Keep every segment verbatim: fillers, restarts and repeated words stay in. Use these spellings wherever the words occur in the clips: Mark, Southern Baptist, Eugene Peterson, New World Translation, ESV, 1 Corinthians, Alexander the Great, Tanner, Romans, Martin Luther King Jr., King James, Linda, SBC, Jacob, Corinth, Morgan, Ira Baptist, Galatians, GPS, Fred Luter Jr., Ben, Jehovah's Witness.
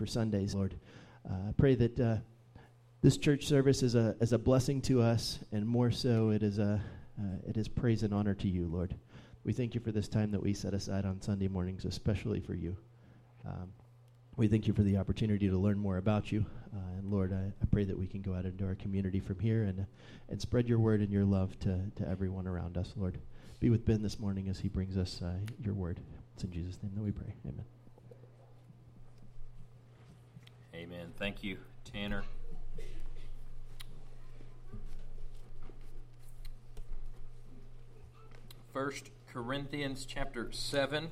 for Sundays, Lord. Uh, I pray that uh, this church service is a is a blessing to us, and more so, it is a uh, it is praise and honor to you, Lord. We thank you for this time that we set aside on Sunday mornings, especially for you. Um, we thank you for the opportunity to learn more about you, uh, and Lord, I, I pray that we can go out into our community from here and and spread your word and your love to to everyone around us, Lord. Be with Ben this morning as he brings us uh, your word. It's in Jesus' name that we pray. Amen. Amen. Thank you, Tanner. First Corinthians chapter seven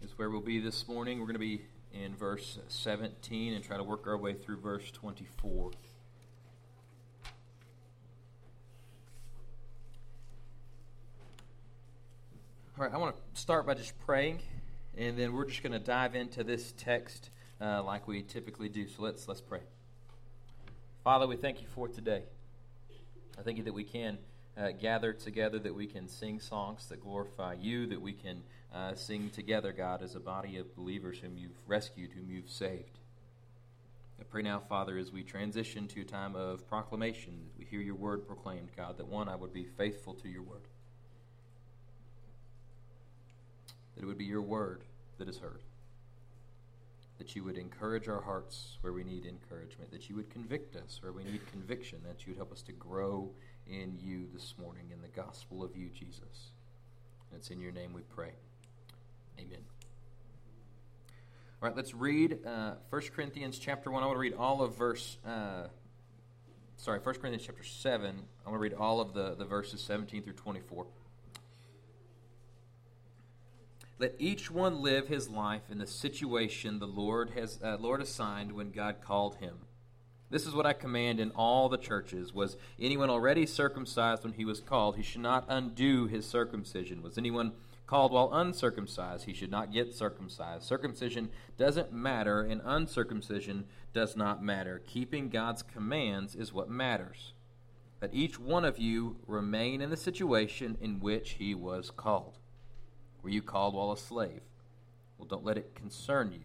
is where we'll be this morning. We're going to be in verse seventeen and try to work our way through verse twenty-four. All right, I want to start by just praying, and then we're just going to dive into this text uh, like we typically do. So let's let's pray. Father, we thank you for today. I thank you that we can uh, gather together, that we can sing songs that glorify you, that we can uh, sing together, God, as a body of believers whom you've rescued, whom you've saved. I pray now, Father, as we transition to a time of proclamation, that we hear your word proclaimed, God, that one, I would be faithful to your word. That it would be your word that is heard, that you would encourage our hearts where we need encouragement, that you would convict us where we need conviction, that you would help us to grow in you this morning, in the gospel of you, Jesus. And it's in your name we pray. Amen. All right, let's read uh, First Corinthians chapter one. I want to read all of verse, uh, sorry, First Corinthians chapter seven. I want to read all of the, the verses seventeen through twenty-four. Let each one live his life in the situation the Lord has uh, Lord assigned when God called him. This is what I command in all the churches. Was anyone already circumcised when he was called? He should not undo his circumcision. Was anyone called while uncircumcised? He should not get circumcised. Circumcision doesn't matter, and uncircumcision does not matter. Keeping God's commands is what matters. Let each one of you remain in the situation in which he was called. Were you called while a slave? Well, don't let it concern you.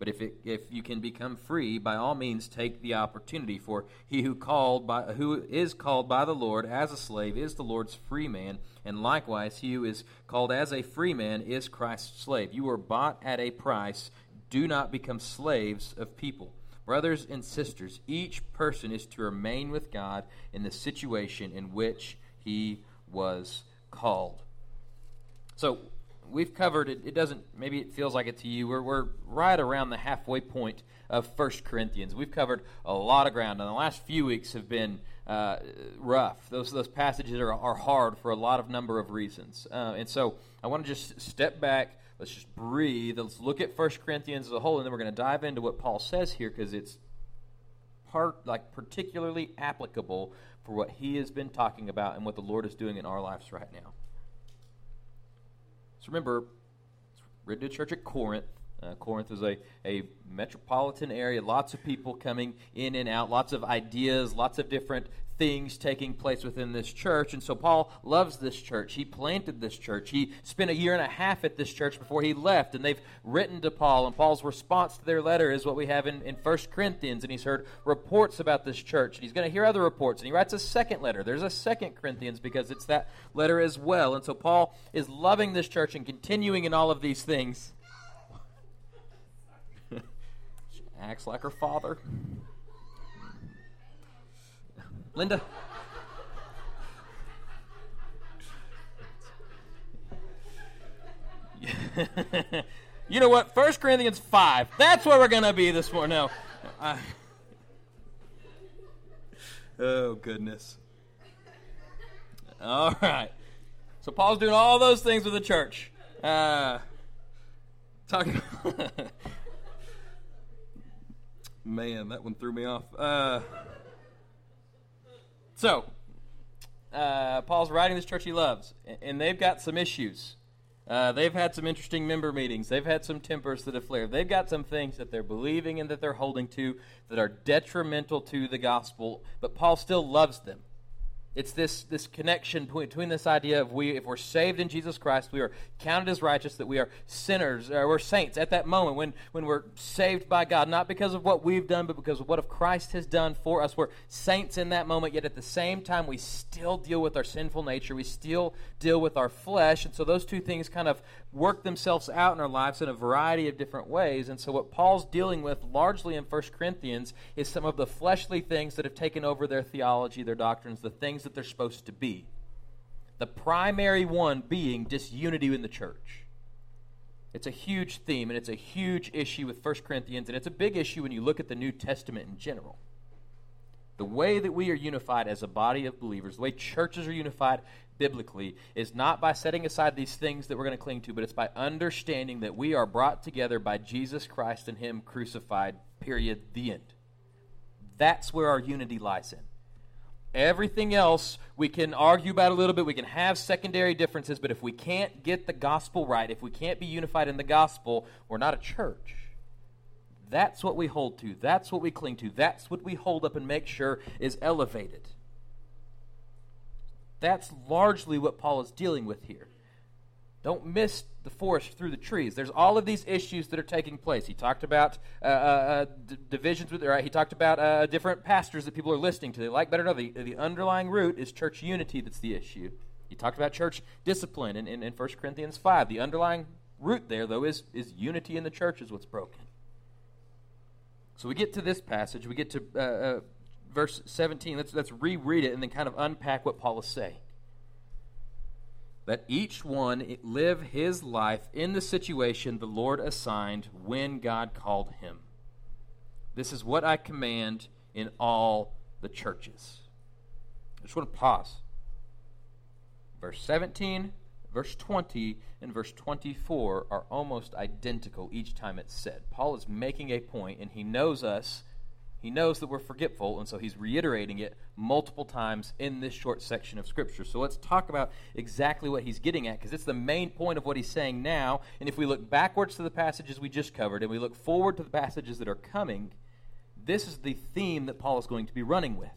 But if it, if you can become free, by all means take the opportunity. For he who called by who is called by the Lord as a slave is the Lord's free man, and likewise he who is called as a free man is Christ's slave. You were bought at a price. Do not become slaves of people. Brothers and sisters, each person is to remain with God in the situation in which he was called. So we've covered, it, it doesn't, maybe it feels like it to you, we're, we're right around the halfway point of First Corinthians. We've covered a lot of ground, and the last few weeks have been uh, rough. Those those passages are, are hard for a lot of number of reasons. Uh, and so I want to just step back, let's just breathe, let's look at First Corinthians as a whole, and then we're going to dive into what Paul says here, because it's part, like particularly applicable for what he has been talking about and what the Lord is doing in our lives right now. So remember, it's written to a church at Corinth. Uh, Corinth was a, a metropolitan area, lots of people coming in and out, lots of ideas, lots of different things taking place within this church. And so Paul loves this church. He planted this church. He spent a year and a half at this church before he left, and they've written to Paul, and Paul's response to their letter is what we have in, in First Corinthians, and he's heard reports about this church, and he's going to hear other reports, and he writes a second letter. There's a second Corinthians because it's that letter as well. And so Paul is loving this church and continuing in all of these things. She acts like her father. Linda. You know what? First Corinthians five. That's where we're going to be this morning. No. I... Oh, goodness. All right. So Paul's doing all those things with the church. Uh, talking. Man, that one threw me off. Uh... So, uh, Paul's writing this church he loves, and they've got some issues. Uh, they've had some interesting member meetings. They've had some tempers that have flared. They've got some things that they're believing and that they're holding to that are detrimental to the gospel, but Paul still loves them. It's this, this connection between this idea of we, if we're saved in Jesus Christ, we are counted as righteous, that we are sinners, or we're saints at that moment when, when we're saved by God, not because of what we've done, but because of what Christ has done for us. We're saints in that moment, yet at the same time, we still deal with our sinful nature. We still deal with our flesh. And so those two things kind of work themselves out in our lives in a variety of different ways. And so what Paul's dealing with largely in First Corinthians is some of the fleshly things that have taken over their theology, their doctrines, the things that they're supposed to be. The primary one being disunity in the church. It's a huge theme, and it's a huge issue with First Corinthians, and it's a big issue when you look at the New Testament in general. The way that we are unified as a body of believers, the way churches are unified biblically, is not by setting aside these things that we're going to cling to, but it's by understanding that we are brought together by Jesus Christ and Him crucified, period, the end. That's where our unity lies in. Everything else we can argue about a little bit, we can have secondary differences, but if we can't get the gospel right, if we can't be unified in the gospel, we're not a church. That's what we hold to. That's what we cling to. That's what we hold up and make sure is elevated. That's largely what Paul is dealing with here. Don't miss the forest through the trees. There's all of these issues that are taking place. He talked about uh, uh, d- divisions with, right? He talked about uh, different pastors that people are listening to. They like better know the, the underlying root is church unity that's the issue. He talked about church discipline in, in, in First Corinthians five. The underlying root there, though, is, is unity in the church is what's broken. So we get to this passage. We get to uh, uh, verse seventeen. Let's, let's reread it and then kind of unpack what Paul is saying. Let each one live his life in the situation the Lord assigned when God called him. This is what I command in all the churches. I just want to pause. Verse seventeen, verse twenty, and verse twenty-four are almost identical each time it's said. Paul is making a point, and he knows us. He knows that we're forgetful, and so he's reiterating it multiple times in this short section of Scripture. So let's talk about exactly what he's getting at, because it's the main point of what he's saying now. And if we look backwards to the passages we just covered, and we look forward to the passages that are coming, this is the theme that Paul is going to be running with.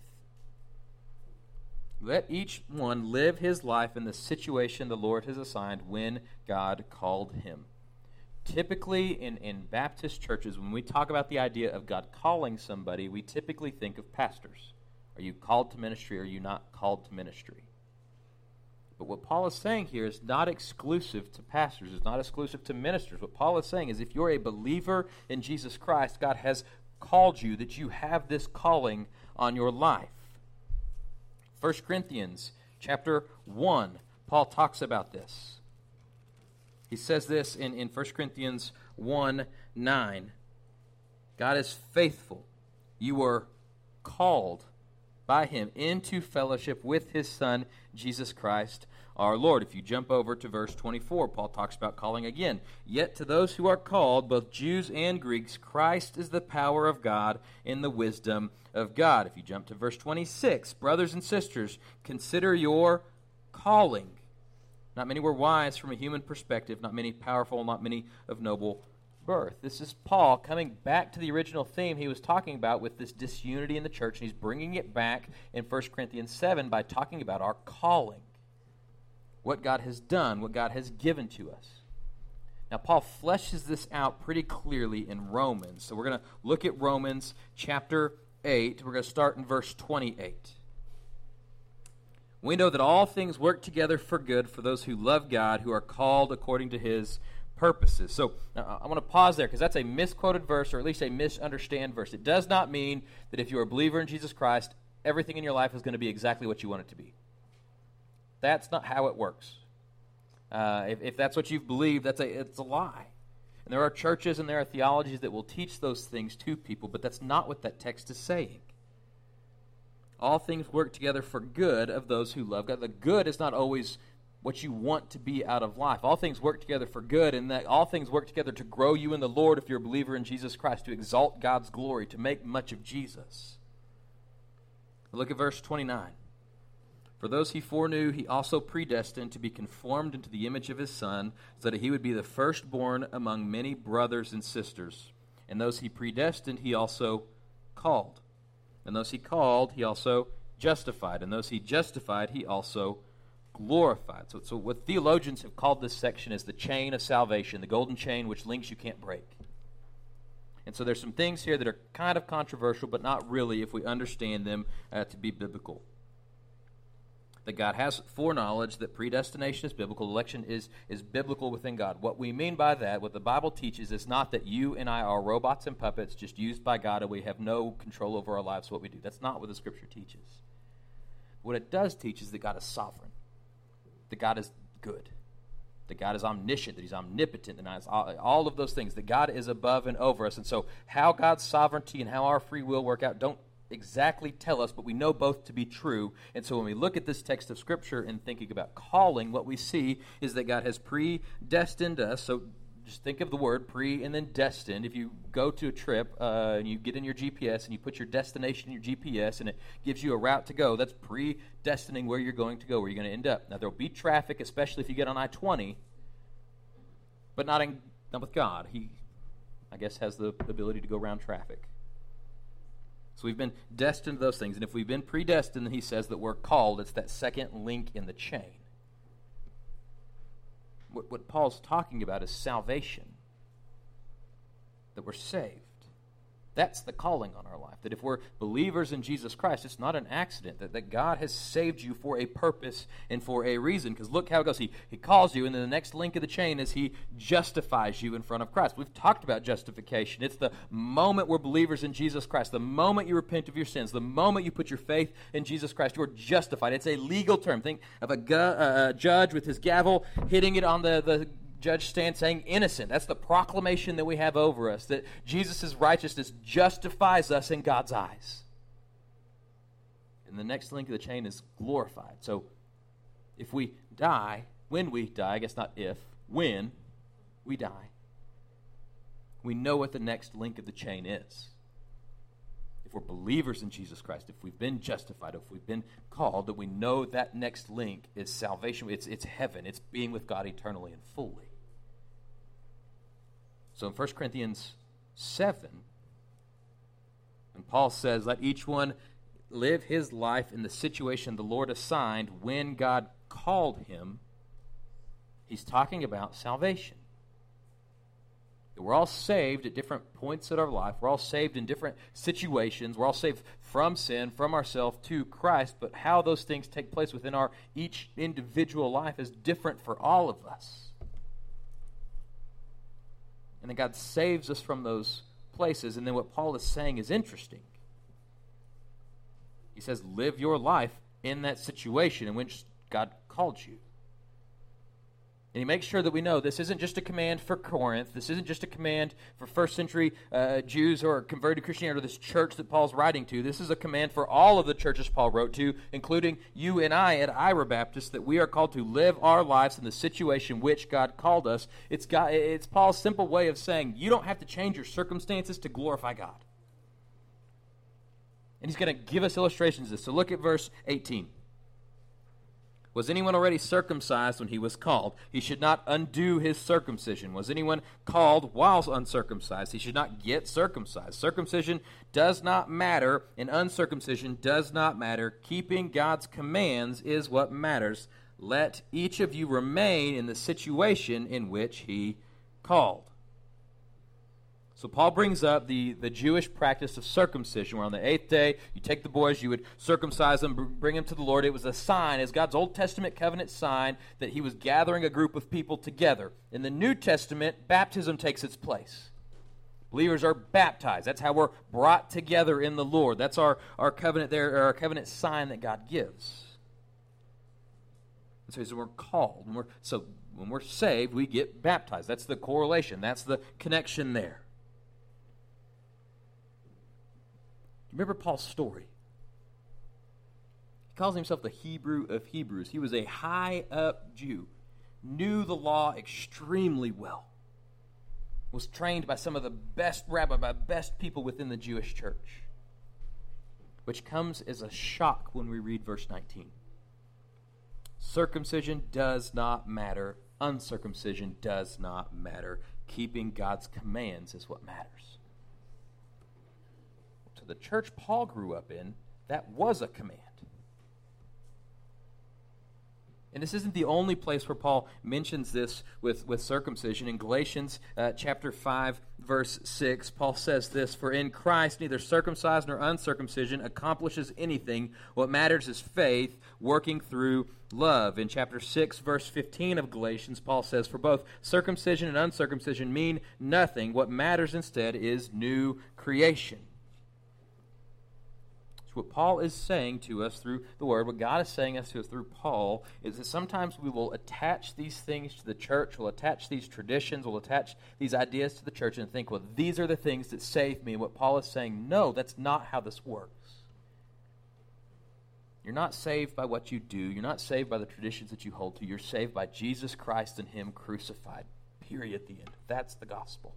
Let each one live his life in the situation the Lord has assigned when God called him. Typically, in, in Baptist churches, when we talk about the idea of God calling somebody, we typically think of pastors. Are you called to ministry or are you not called to ministry? But what Paul is saying here is not exclusive to pastors. It's not exclusive to ministers. What Paul is saying is if you're a believer in Jesus Christ, God has called you, that you have this calling on your life. First Corinthians chapter one, Paul talks about this. He says this in, in First Corinthians one nine. God is faithful. You were called by him into fellowship with his Son, Jesus Christ, our Lord. If you jump over to verse twenty-four, Paul talks about calling again. Yet to those who are called, both Jews and Greeks, Christ is the power of God and the wisdom of God. If you jump to verse twenty-six, brothers and sisters, consider your calling. Not many were wise from a human perspective, not many powerful, not many of noble birth. This is Paul coming back to the original theme he was talking about with this disunity in the church, and he's bringing it back in First Corinthians seven by talking about our calling, what God has done, what God has given to us. Now, Paul fleshes this out pretty clearly in Romans. So we're going to look at Romans chapter eight. We're going to start in verse twenty-eight. We know that all things work together for good for those who love God, who are called according to his purposes. So I want to pause there because that's a misquoted verse, or at least a misunderstood verse. It does not mean that if you're a believer in Jesus Christ, everything in your life is going to be exactly what you want it to be. That's not how it works. Uh, if, if that's what you've believed, that's a, it's a lie. And there are churches and there are theologies that will teach those things to people, but that's not what that text is saying. All things work together for good of those who love God. The good is not always what you want to be out of life. All things work together for good, and that all things work together to grow you in the Lord if you're a believer in Jesus Christ, to exalt God's glory, to make much of Jesus. Look at verse twenty-nine. For those he foreknew, he also predestined to be conformed into the image of his Son, so that he would be the firstborn among many brothers and sisters. And those he predestined, he also called. And those he called, he also justified, and those he justified, he also glorified. So, so what theologians have called this section is the chain of salvation, the golden chain which links you can't break. And so there's some things here that are kind of controversial, but not really if we understand them uh, to be biblical. That God has foreknowledge, that predestination is biblical, election is, is biblical within God. What we mean by that, what the Bible teaches, is not that you and I are robots and puppets just used by God and we have no control over our lives, what we do. That's not what the Scripture teaches. What it does teach is that God is sovereign, that God is good, that God is omniscient, that he's omnipotent, and all of those things, that God is above and over us. And so how God's sovereignty and how our free will work out don't exactly tell us, but we know both to be true. And so when we look at this text of Scripture and thinking about calling, what we see is that God has predestined us. So just think of the word pre and then destined. If you go to a trip uh, and you get in your G P S and you put your destination in your G P S and it gives you a route to go, that's predestining where you're going to go, where you're going to end up. Now, there will be traffic, especially if you get on I twenty, but not, in, not with God. He, I guess, has the ability to go around traffic. So we've been destined to those things. And if we've been predestined, then he says that we're called. It's that second link in the chain. What, what Paul's talking about is salvation, that we're saved. That's the calling on our life, that if we're believers in Jesus Christ, it's not an accident, that, that God has saved you for a purpose and for a reason. Because look how it goes. He, he calls you, and then the next link of the chain is he justifies you in front of Christ. We've talked about justification. It's the moment we're believers in Jesus Christ, the moment you repent of your sins, the moment you put your faith in Jesus Christ, you're justified. It's a legal term. Think of a gu- uh, judge with his gavel hitting it on the... the judge stand saying innocent. That's the proclamation that we have over us, that Jesus' righteousness justifies us in God's eyes. And the next link of the chain is glorified. So if we die, when we die, I guess not if, when we die, we know what the next link of the chain is. If we're believers in Jesus Christ, if we've been justified, if we've been called, that we know that next link is salvation. It's, it's heaven. It's being with God eternally and fully. So in First Corinthians seven, when Paul says, let each one live his life in the situation the Lord assigned when God called him, he's talking about salvation. We're all saved at different points in our life. We're all saved in different situations. We're all saved from sin, from ourselves to Christ. But how those things take place within our each individual life is different for all of us. And then God saves us from those places. And then what Paul is saying is interesting. He says, live your life in that situation in which God called you. And he makes sure that we know this isn't just a command for Corinth. This isn't just a command for first century uh, Jews or converted Christianity or this church that Paul's writing to. This is a command for all of the churches Paul wrote to, including you and I at Ira Baptist, that we are called to live our lives in the situation which God called us. It's, God, it's Paul's simple way of saying you don't have to change your circumstances to glorify God. And he's going to give us illustrations of this. So look at verse eighteen. Was anyone already circumcised when he was called? He should not undo his circumcision. Was anyone called whilst uncircumcised? He should not get circumcised. Circumcision does not matter, and uncircumcision does not matter. Keeping God's commands is what matters. Let each of you remain in the situation in which he called. So Paul brings up the, the Jewish practice of circumcision, where on the eighth day you take the boys, you would circumcise them, bring them to the Lord. It was a sign, as God's Old Testament covenant sign, that he was gathering a group of people together. In the New Testament, baptism takes its place. Believers are baptized. That's how we're brought together in the Lord. That's our, our covenant there, our covenant sign that God gives. And so he says we're called. And we're, so when we're saved, we get baptized. That's the correlation. That's the connection there. Remember Paul's story. He calls himself the Hebrew of Hebrews. He was a high-up Jew, knew the law extremely well, was trained by some of the best rabbis, by best people within the Jewish church, which comes as a shock when we read verse nineteen. Circumcision does not matter. Uncircumcision does not matter. Keeping God's commands is what matters. The church Paul grew up in, that was a command. And this isn't the only place where Paul mentions this with, with circumcision. In Galatians uh, chapter five, verse six, Paul says this, "For in Christ neither circumcision nor uncircumcision accomplishes anything. What matters is faith working through love." In chapter six, verse fifteen of Galatians, Paul says, "For both circumcision and uncircumcision mean nothing. What matters instead is new creation." What Paul is saying to us through the Word, what God is saying us to us through Paul, is that sometimes we will attach these things to the church, we'll attach these traditions, we'll attach these ideas to the church and think, well, these are the things that save me. And what Paul is saying, no, that's not how this works. You're not saved by what you do. You're not saved by the traditions that you hold to. You're saved by Jesus Christ and Him crucified, period, the end. That's the gospel.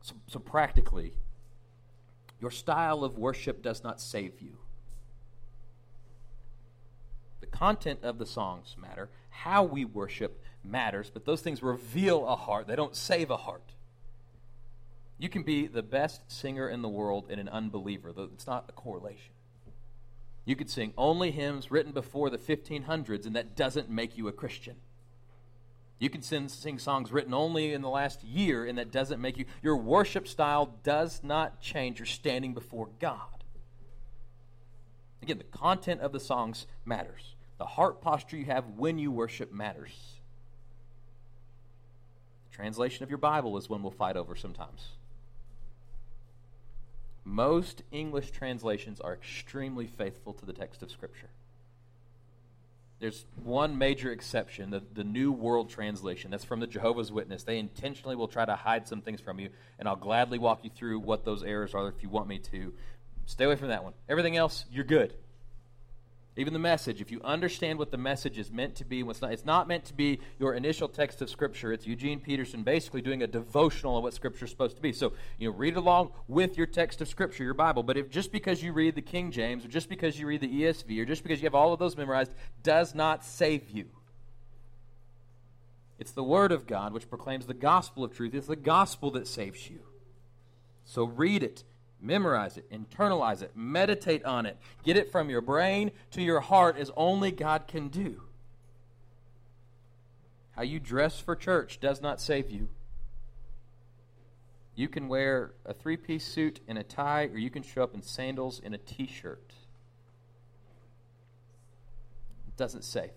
So, so practically, your style of worship does not save you. The content of the songs matter. How we worship matters, but those things reveal a heart. They don't save a heart. You can be the best singer in the world and an unbeliever, though it's not a correlation. You could sing only hymns written before the fifteen hundreds, and that doesn't make you a Christian. You can sing, sing songs written only in the last year, and that doesn't make you. Your worship style does not change. You're standing before God. Again, the content of the songs matters. The heart posture you have when you worship matters. The translation of your Bible is one we'll fight over sometimes. Most English translations are extremely faithful to the text of Scripture. There's one major exception, the, the New World Translation. That's from the Jehovah's Witness. They intentionally will try to hide some things from you, and I'll gladly walk you through what those errors are if you want me to. Stay away from that one. Everything else, you're good. Even the message, if you understand what the message is meant to be, what's not, it's not meant to be your initial text of Scripture. It's Eugene Peterson basically doing a devotional on what Scripture is supposed to be. So, you know, read along with your text of Scripture, your Bible. But if just because you read the King James, or just because you read the E S V, or just because you have all of those memorized, does not save you. It's the Word of God which proclaims the gospel of truth. It's the gospel that saves you. So read it. Memorize it, internalize it, meditate on it. Get it from your brain to your heart as only God can do. How you dress for church does not save you. You can wear a three-piece suit and a tie, or you can show up in sandals and a t-shirt. It doesn't save.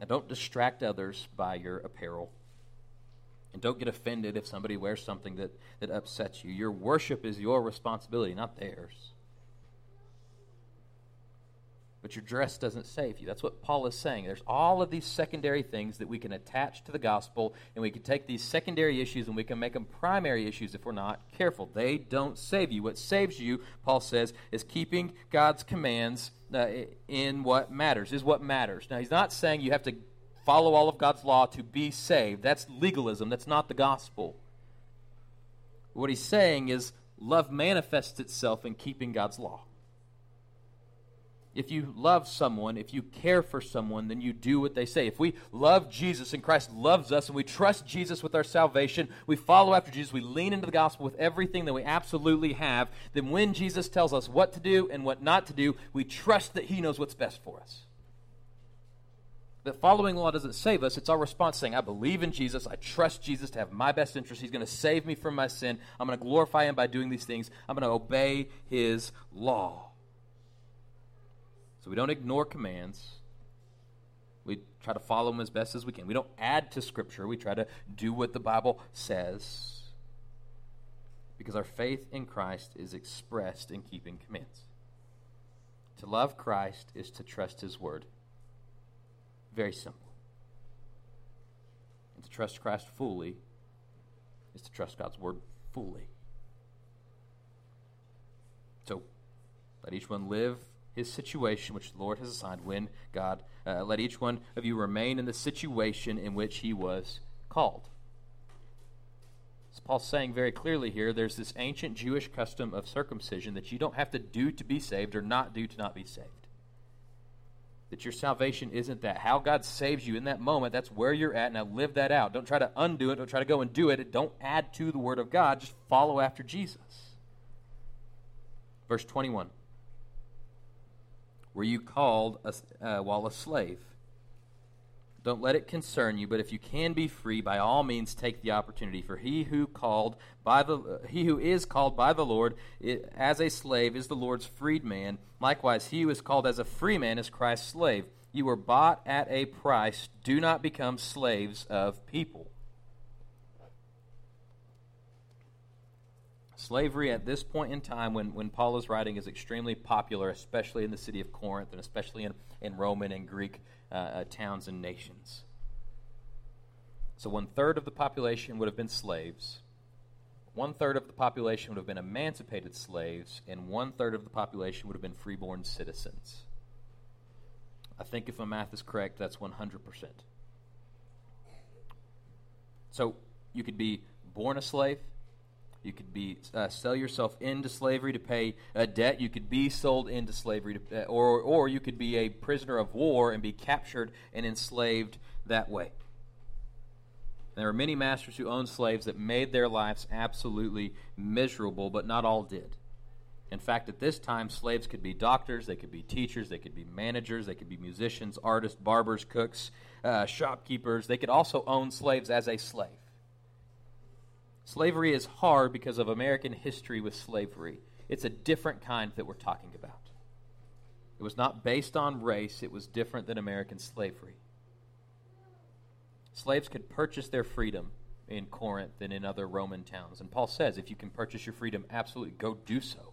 Now don't distract others by your apparel. And don't get offended if somebody wears something that, that upsets you. Your worship is your responsibility, not theirs. But your dress doesn't save you. That's what Paul is saying. There's all of these secondary things that we can attach to the gospel, and we can take these secondary issues and we can make them primary issues if we're not careful. They don't save you. What saves you, Paul says, is keeping God's commands uh, in what matters, is what matters. Now, he's not saying you have to follow all of God's law to be saved. That's legalism. That's not the gospel. What he's saying is love manifests itself in keeping God's law. If you love someone, if you care for someone, then you do what they say. If we love Jesus and Christ loves us and we trust Jesus with our salvation, we follow after Jesus, we lean into the gospel with everything that we absolutely have, then when Jesus tells us what to do and what not to do, we trust that he knows what's best for us. That following law doesn't save us. It's our response saying, I believe in Jesus. I trust Jesus to have my best interest. He's going to save me from my sin. I'm going to glorify him by doing these things. I'm going to obey his law. So we don't ignore commands. We try to follow them as best as we can. We don't add to Scripture. We try to do what the Bible says because our faith in Christ is expressed in keeping commands. To love Christ is to trust his word. Very simple. And to trust Christ fully is to trust God's word fully. So let each one live his situation which the Lord has assigned when God, uh, let each one of you remain in the situation in which he was called. So Paul's saying very clearly here, there's this ancient Jewish custom of circumcision that you don't have to do to be saved or not do to not be saved. That your salvation isn't that. How God saves you in that moment, that's where you're at. Now live that out. Don't try to undo it. Don't try to go and do it. Don't add to the word of God. Just follow after Jesus. Verse twenty-one. were you called a, uh, while a slave? Don't let it concern you, but if you can be free, by all means take the opportunity. For he who called by the uh, he who is called by the Lord it, as a slave is the Lord's freedman. Likewise, he who is called as a free man is Christ's slave. You were bought at a price. Do not become slaves of people. Slavery at this point in time, when, when Paul is writing, is extremely popular, especially in the city of Corinth and especially in, in Roman and Greek uh, uh, towns and nations. So one-third of the population would have been slaves, one-third of the population would have been emancipated slaves, and one-third of the population would have been freeborn citizens. I think if my math is correct, that's one hundred percent. So you could be born a slave. You could be uh, sell yourself into slavery to pay a debt. You could be sold into slavery, to, uh, or or you could be a prisoner of war and be captured and enslaved that way. And there were many masters who owned slaves that made their lives absolutely miserable, but not all did. In fact, at this time, slaves could be doctors, they could be teachers, they could be managers, they could be musicians, artists, barbers, cooks, uh, shopkeepers. They could also own slaves as a slave. Slavery is hard because of American history with slavery. It's a different kind that we're talking about. It was not based on race. It was different than American slavery. Slaves could purchase their freedom in Corinth and in other Roman towns. And Paul says, if you can purchase your freedom, absolutely go do so.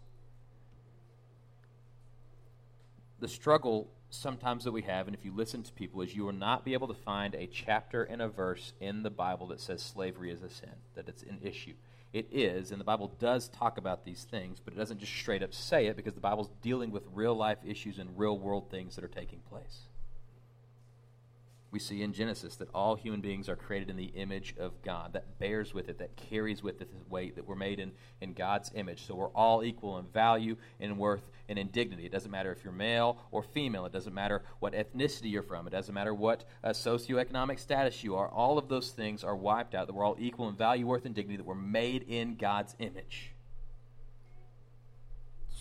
The struggle sometimes that we have, and if you listen to people, is you will not be able to find a chapter and a verse in the Bible that says slavery is a sin, that it's an issue. It is, and the Bible does talk about these things, but it doesn't just straight up say it because the Bible's dealing with real-life issues and real-world things that are taking place. We see in Genesis that all human beings are created in the image of God. That bears with it, that carries with it the weight that we're made in, in God's image. So we're all equal in value, in worth, and in dignity. It doesn't matter if you're male or female. It doesn't matter what ethnicity you're from. It doesn't matter what uh, socioeconomic status you are. All of those things are wiped out, that we're all equal in value, worth, and dignity, that we're made in God's image.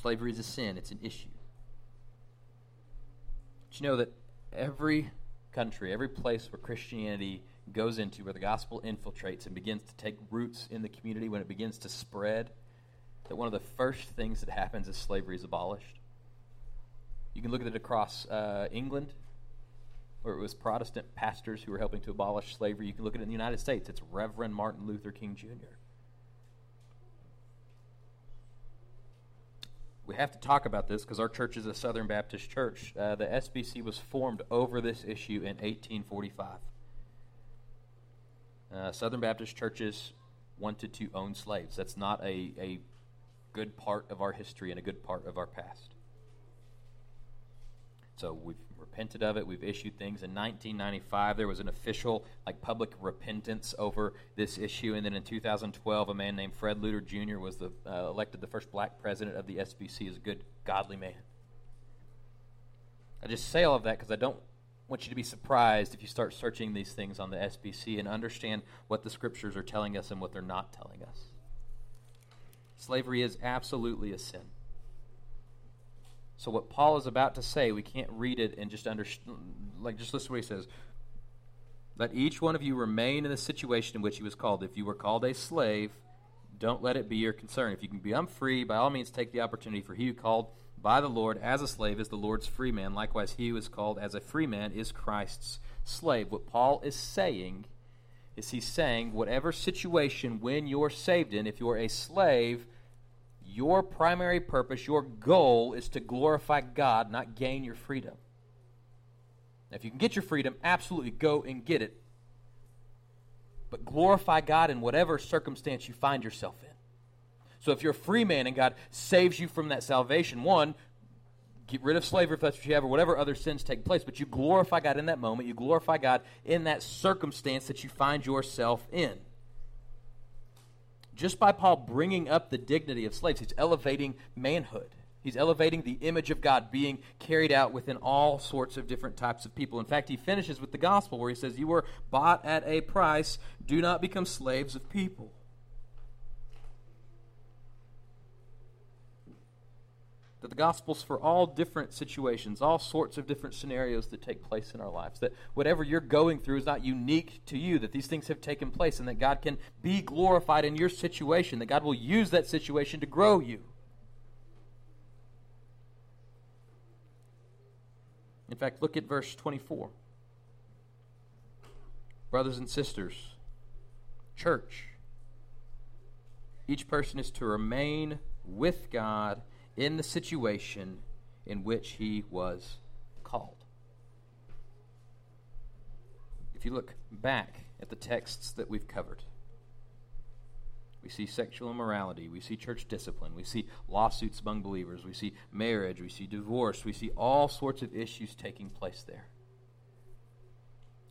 Slavery is a sin. It's an issue. But you know that every country, every place where Christianity goes into, where the gospel infiltrates and begins to take roots in the community, when it begins to spread, that one of the first things that happens is slavery is abolished. You can look at it across uh, England, where it was Protestant pastors who were helping to abolish slavery. You can look at it in the United States. It's Reverend Martin Luther King Junior We have to talk about this because our church is a Southern Baptist church. Uh, the S B C was formed over this issue in eighteen forty-five. Uh, Southern Baptist churches wanted to own slaves. That's not a, a good part of our history and a good part of our past. So we've repented of it. We've issued things. In nineteen ninety-five, there was an official, like, public repentance over this issue. And then in two thousand twelve, a man named Fred Luter Junior was the, uh, elected the first black president of the S B C. He's a good, godly man. I just say all of that because I don't want you to be surprised if you start searching these things on the S B C and understand what the Scriptures are telling us and what they're not telling us. Slavery is absolutely a sin. So what Paul is about to say, we can't read it and just understand. Like, just listen to what he says. Let each one of you remain in the situation in which he was called. If you were called a slave, don't let it be your concern. If you can become free, by all means take the opportunity. For he who called by the Lord as a slave is the Lord's free man. Likewise, he who is called as a free man is Christ's slave. What Paul is saying is he's saying whatever situation when you're saved in, if you're a slave, your primary purpose, your goal is to glorify God, not gain your freedom. Now, if you can get your freedom, absolutely go and get it. But glorify God in whatever circumstance you find yourself in. So if you're a free man and God saves you from that salvation, one, get rid of slavery if that's what you have, or whatever other sins take place, but you glorify God in that moment. You glorify God in that circumstance that you find yourself in. Just by Paul bringing up the dignity of slaves, he's elevating manhood. He's elevating the image of God being carried out within all sorts of different types of people. In fact, he finishes with the gospel where he says, you were bought at a price. Do not become slaves of people. that the gospel's for all different situations, all sorts of different scenarios that take place in our lives, that whatever you're going through is not unique to you, that these things have taken place, and that God can be glorified in your situation, that God will use that situation to grow you. In fact, look at verse twenty-four. Brothers and sisters, church, each person is to remain with God in the situation in which he was called. If you look back at the texts that we've covered, we see sexual immorality, we see church discipline, we see lawsuits among believers, we see marriage, we see divorce, we see all sorts of issues taking place there.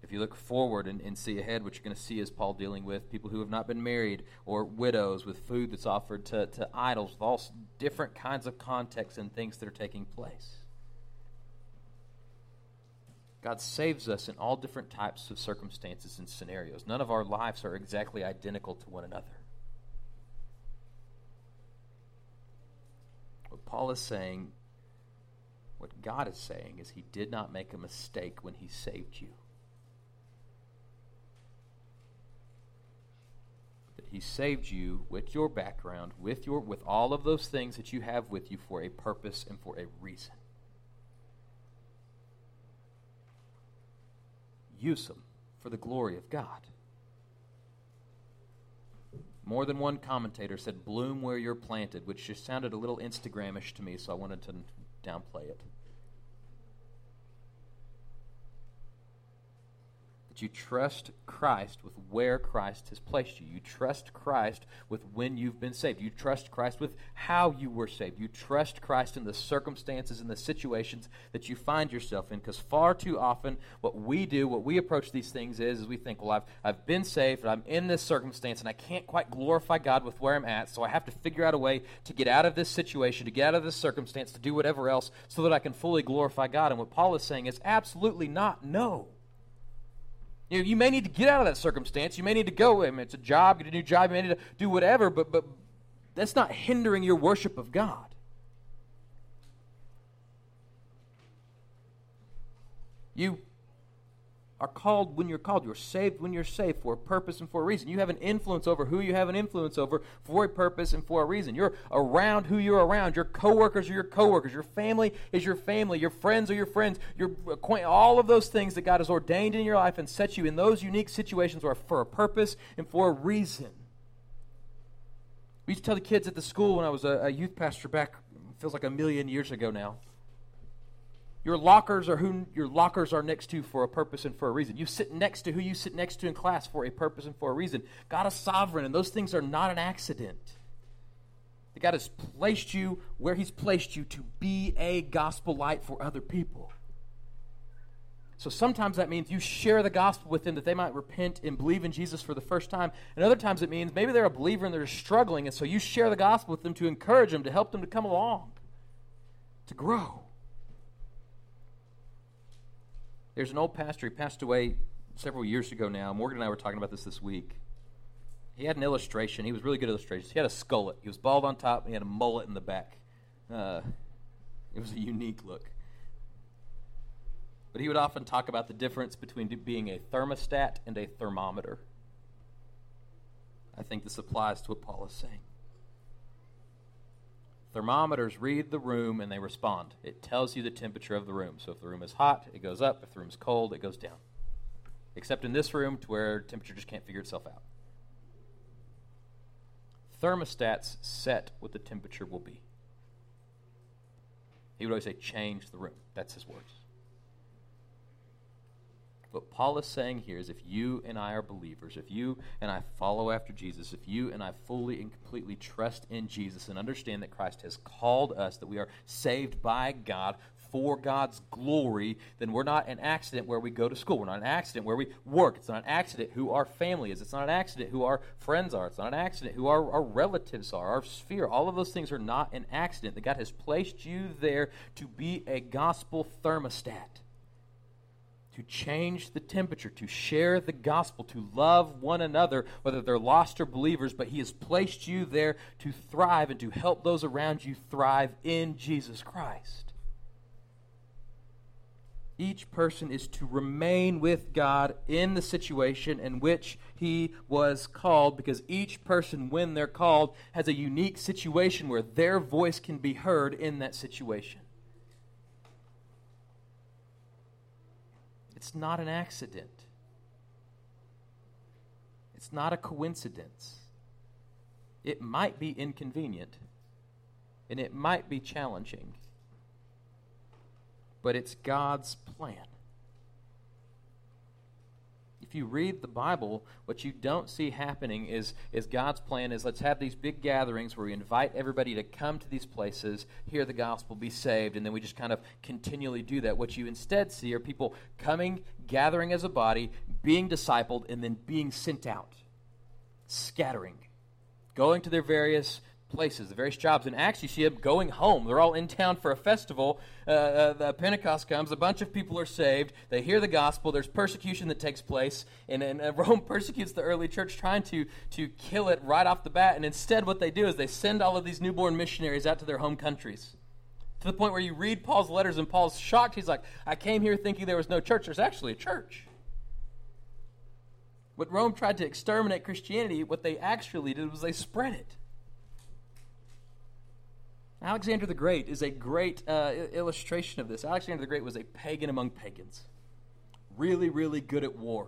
If you look forward and, and see ahead, what you're going to see is Paul dealing with people who have not been married, or widows, with food that's offered to, to idols, with all different kinds of contexts and things that are taking place. God saves us in all different types of circumstances and scenarios. None of our lives are exactly identical to one another. What Paul is saying, what God is saying, is he did not make a mistake when he saved you. He saved you with your background, with your with all of those things that you have with you, for a purpose and for a reason. Use them for the glory of God. More than one commentator said, "Bloom where you're planted," which just sounded a little Instagram-ish to me, so I wanted to downplay it. You trust Christ with where Christ has placed you. You trust Christ with when you've been saved. You trust Christ with how you were saved. You trust Christ in the circumstances and the situations that you find yourself in, because far too often what we do, what we approach these things is, is we think, well, I've, I've been saved, and I'm in this circumstance, and I can't quite glorify God with where I'm at, so I have to figure out a way to get out of this situation, to get out of this circumstance, to do whatever else so that I can fully glorify God. And what Paul is saying is absolutely not, no. You may need to get out of that circumstance. You may need to go. I mean, it's a job, get a new job. You may need to do whatever, but, but that's not hindering your worship of God. You are called when you're called. You're saved when you're saved, for a purpose and for a reason. You have an influence over who you have an influence over, for a purpose and for a reason. You're around who you're around. Your coworkers are your coworkers. Your family is your family. Your friends are your friends. Your acquaint- all of those things that God has ordained in your life and set you in those unique situations are for a purpose and for a reason. We used to tell the kids at the school when I was a, a youth pastor back, feels like a million years ago now. Your lockers are who your lockers are next to for a purpose and for a reason. You sit next to who you sit next to in class for a purpose and for a reason. God is sovereign, and those things are not an accident. God has placed you where he's placed you to be a gospel light for other people. So sometimes that means you share the gospel with them that they might repent and believe in Jesus for the first time. And other times it means maybe they're a believer and they're struggling, and so you share the gospel with them to encourage them, to help them to come along, to grow. There's an old pastor who passed away several years ago now. Morgan and I were talking about this this week. He had an illustration. He was really good at illustrations. He had a skullet. He was bald on top, and he had a mullet in the back. Uh, it was a unique look. But he would often talk about the difference between being a thermostat and a thermometer. I think this applies to what Paul is saying. Thermometers read the room and they respond. It tells you the temperature of the room. So if the room is hot, it goes up. If the room is cold, it goes down. Except in this room, to where temperature just can't figure itself out. Thermostats set what the temperature will be. He would always say, change the room. That's his words. What Paul is saying here is, if you and I are believers, if you and I follow after Jesus, if you and I fully and completely trust in Jesus and understand that Christ has called us, that we are saved by God for God's glory, then we're not an accident where we go to school. We're not an accident where we work. It's not an accident who our family is. It's not an accident who our friends are. It's not an accident who our, our relatives are, our sphere. All of those things are not an accident, that God has placed you there to be a gospel thermostat. to change the temperature, to share the gospel, to love one another, whether they're lost or believers, but he has placed you there to thrive and to help those around you thrive in Jesus Christ. Each person is to remain with God in the situation in which he was called, because each person, when they're called, has a unique situation where their voice can be heard in that situation. It's not an accident. It's not a coincidence. It might be inconvenient, and it might be challenging, but it's God's plan. If you read the Bible, what you don't see happening is, is God's plan is, let's have these big gatherings where we invite everybody to come to these places, hear the gospel, be saved, and then we just kind of continually do that. What you instead see are people coming, gathering as a body, being discipled, and then being sent out, scattering, going to their various places, the various jobs. In Acts, you see them going home. They're all in town for a festival. Uh, uh, the Pentecost comes. A bunch of people are saved. They hear the gospel. There's persecution that takes place, and, and uh, Rome persecutes the early church, trying to, to kill it right off the bat, and instead what they do is they send all of these newborn missionaries out to their home countries, to the point where you read Paul's letters, and Paul's shocked. He's like, I came here thinking there was no church. There's actually a church. What Rome tried to exterminate Christianity, what they actually did was they spread it. Alexander the Great is a great uh, illustration of this. Alexander the Great was a pagan among pagans. Really, really good at war.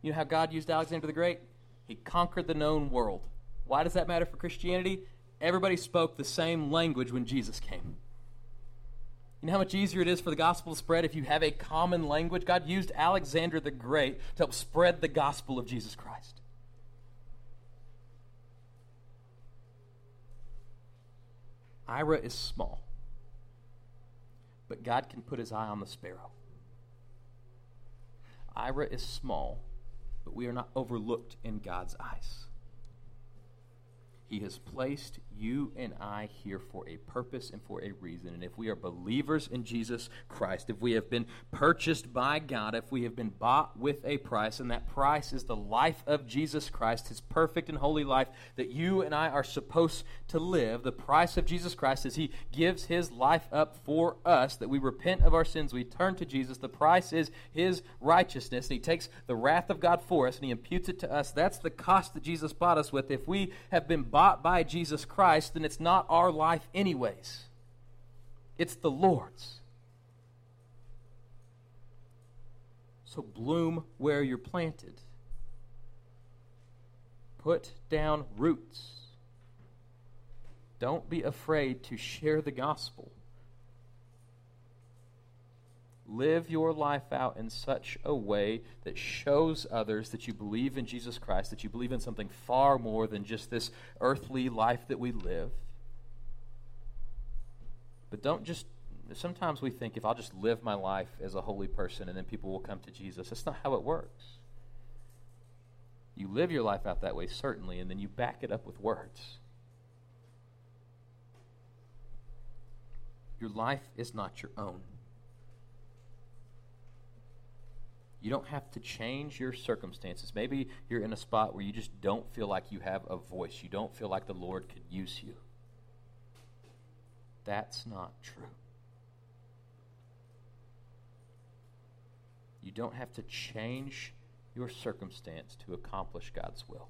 You know how God used Alexander the Great? He conquered the known world. Why does that matter for Christianity? Everybody spoke the same language when Jesus came. You know how much easier it is for the gospel to spread if you have a common language? God used Alexander the Great to help spread the gospel of Jesus Christ. Ira is small, but God can put his eye on the sparrow. Ira is small, but we are not overlooked in God's eyes. He has placed you and I here for a purpose and for a reason. And if we are believers in Jesus Christ, if we have been purchased by God, if we have been bought with a price, and that price is the life of Jesus Christ, his perfect and holy life that you and I are supposed to live, the price of Jesus Christ is he gives his life up for us, that we repent of our sins, we turn to Jesus. The price is his righteousness, and he takes the wrath of God for us, and he imputes it to us. That's the cost that Jesus bought us with. If we have been bought by Jesus Christ, then it's not our life anyways. It's the Lord's. So bloom where you're planted. Put down roots. Don't be afraid to share the gospel. Live your life out in such a way that shows others that you believe in Jesus Christ, that you believe in something far more than just this earthly life that we live. But don't just, sometimes we think, if I'll just live my life as a holy person and then people will come to Jesus. That's not how it works. You live your life out that way, certainly, and then you back it up with words. Your life is not your own. You don't have to change your circumstances. Maybe you're in a spot where you just don't feel like you have a voice. You don't feel like the Lord could use you. That's not true. You don't have to change your circumstance to accomplish God's will.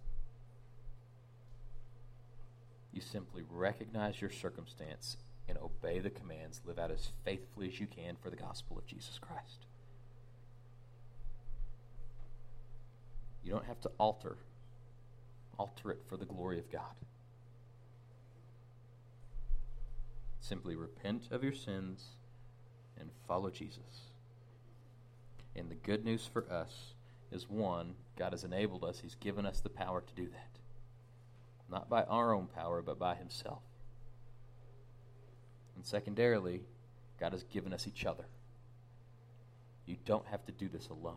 You simply recognize your circumstance and obey the commands. Live out as faithfully as you can for the gospel of Jesus Christ. You don't have to alter. Alter it for the glory of God. Simply repent of your sins and follow Jesus. And the good news for us is, one, God has enabled us. He's given us the power to do that. Not by our own power, but by himself. And secondarily, God has given us each other. You don't have to do this alone.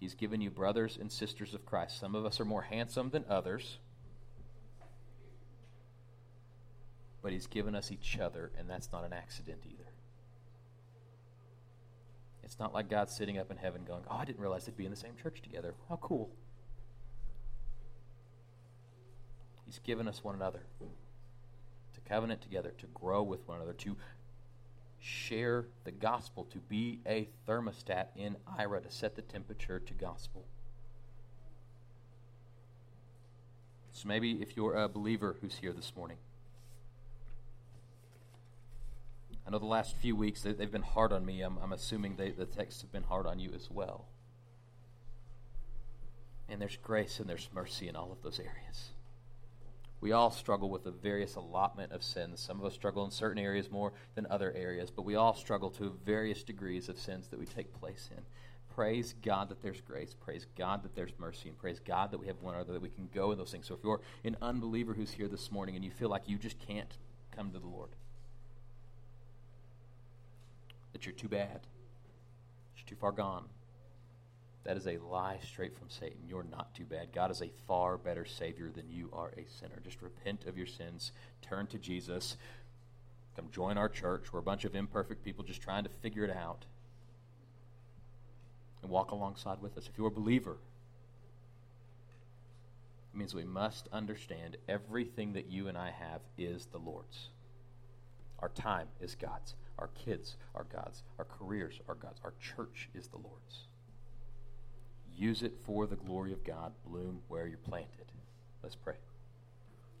He's given you brothers and sisters of Christ. Some of us are more handsome than others, but he's given us each other, and that's not an accident either. It's not like God's sitting up in heaven going, oh, I didn't realize they'd be in the same church together. How cool. He's given us one another to covenant together, to grow with one another, to share the gospel, to be a thermostat in Ira, to set the temperature to gospel. So maybe if you're a believer who's here this morning, I know the last few weeks they, they've been hard on me. I'm, I'm assuming they, the texts have been hard on you as well. And there's grace and there's mercy in all of those areas. We all struggle with a various allotment of sins. Some of us struggle in certain areas more than other areas, but we all struggle to various degrees of sins that we take place in. Praise God that there's grace. Praise God that there's mercy. And praise God that we have one another that we can go in those things. So if you're an unbeliever who's here this morning and you feel like you just can't come to the Lord, that you're too bad, you're too far gone, that is a lie straight from Satan. You're not too bad. God is a far better Savior than you are a sinner. Just repent of your sins. Turn to Jesus. Come join our church. We're a bunch of imperfect people just trying to figure it out. And walk alongside with us. If you're a believer, it means we must understand everything that you and I have is the Lord's. Our time is God's. Our kids are God's. Our careers are God's. Our church is the Lord's. Use it for the glory of God. Bloom where you're planted. Let's pray.